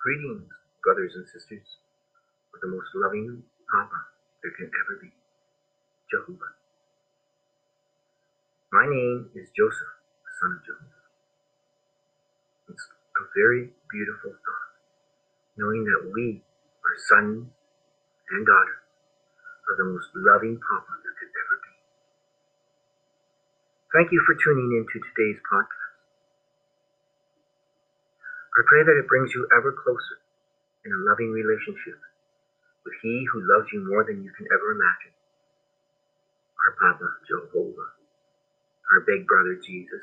Greetings, brothers and sisters, with the most loving Papa there can ever be, Jehovah. My name is Joseph, the son of Jehovah. It's a very beautiful thought, knowing that we are sons and daughters of the most loving Papa there could ever be. Thank you for tuning in to today's podcast. I pray that it brings you ever closer in a loving relationship with He who loves you more than you can ever imagine, our Papa Jehovah, our big brother Jesus,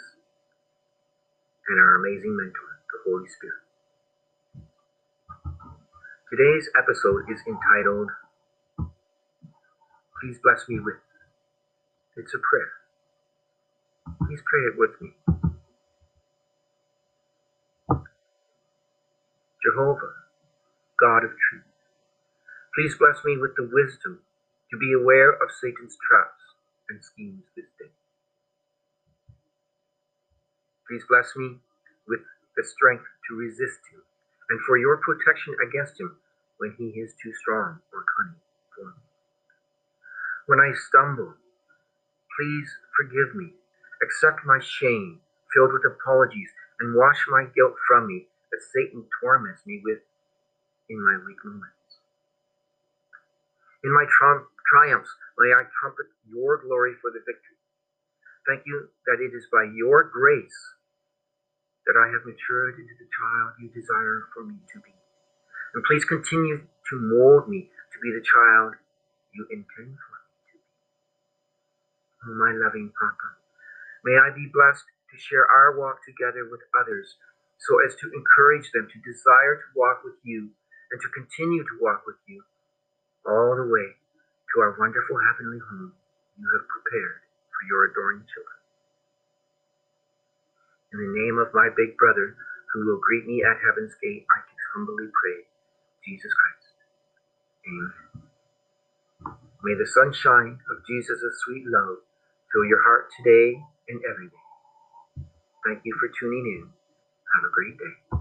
and our amazing mentor, the Holy Spirit. Today's episode is entitled, Please Bless Me With. It's a prayer. Please pray it with me. Jehovah, God of truth, please bless me with the wisdom to be aware of Satan's traps and schemes this day. Please bless me with the strength to resist him and for your protection against him when he is too strong or cunning for me. When I stumble, please forgive me, accept my shame filled with apologies, and wash my guilt from me that Satan torments me with in my weak moments. In my triumphs, may I trumpet your glory for the victory. Thank you that it is by your grace that I have matured into the child you desire for me to be. And please continue to mold me to be the child you intend for me to be. Oh, my loving Papa, may I be blessed to share our walk together with others, so as to encourage them to desire to walk with you and to continue to walk with you all the way to our wonderful heavenly home you have prepared for your adoring children. In the name of my big brother, who will greet me at heaven's gate, I can humbly pray, Jesus Christ. Amen. May the sunshine of Jesus' sweet love fill your heart today and every day. Thank you for tuning in. Have a great day.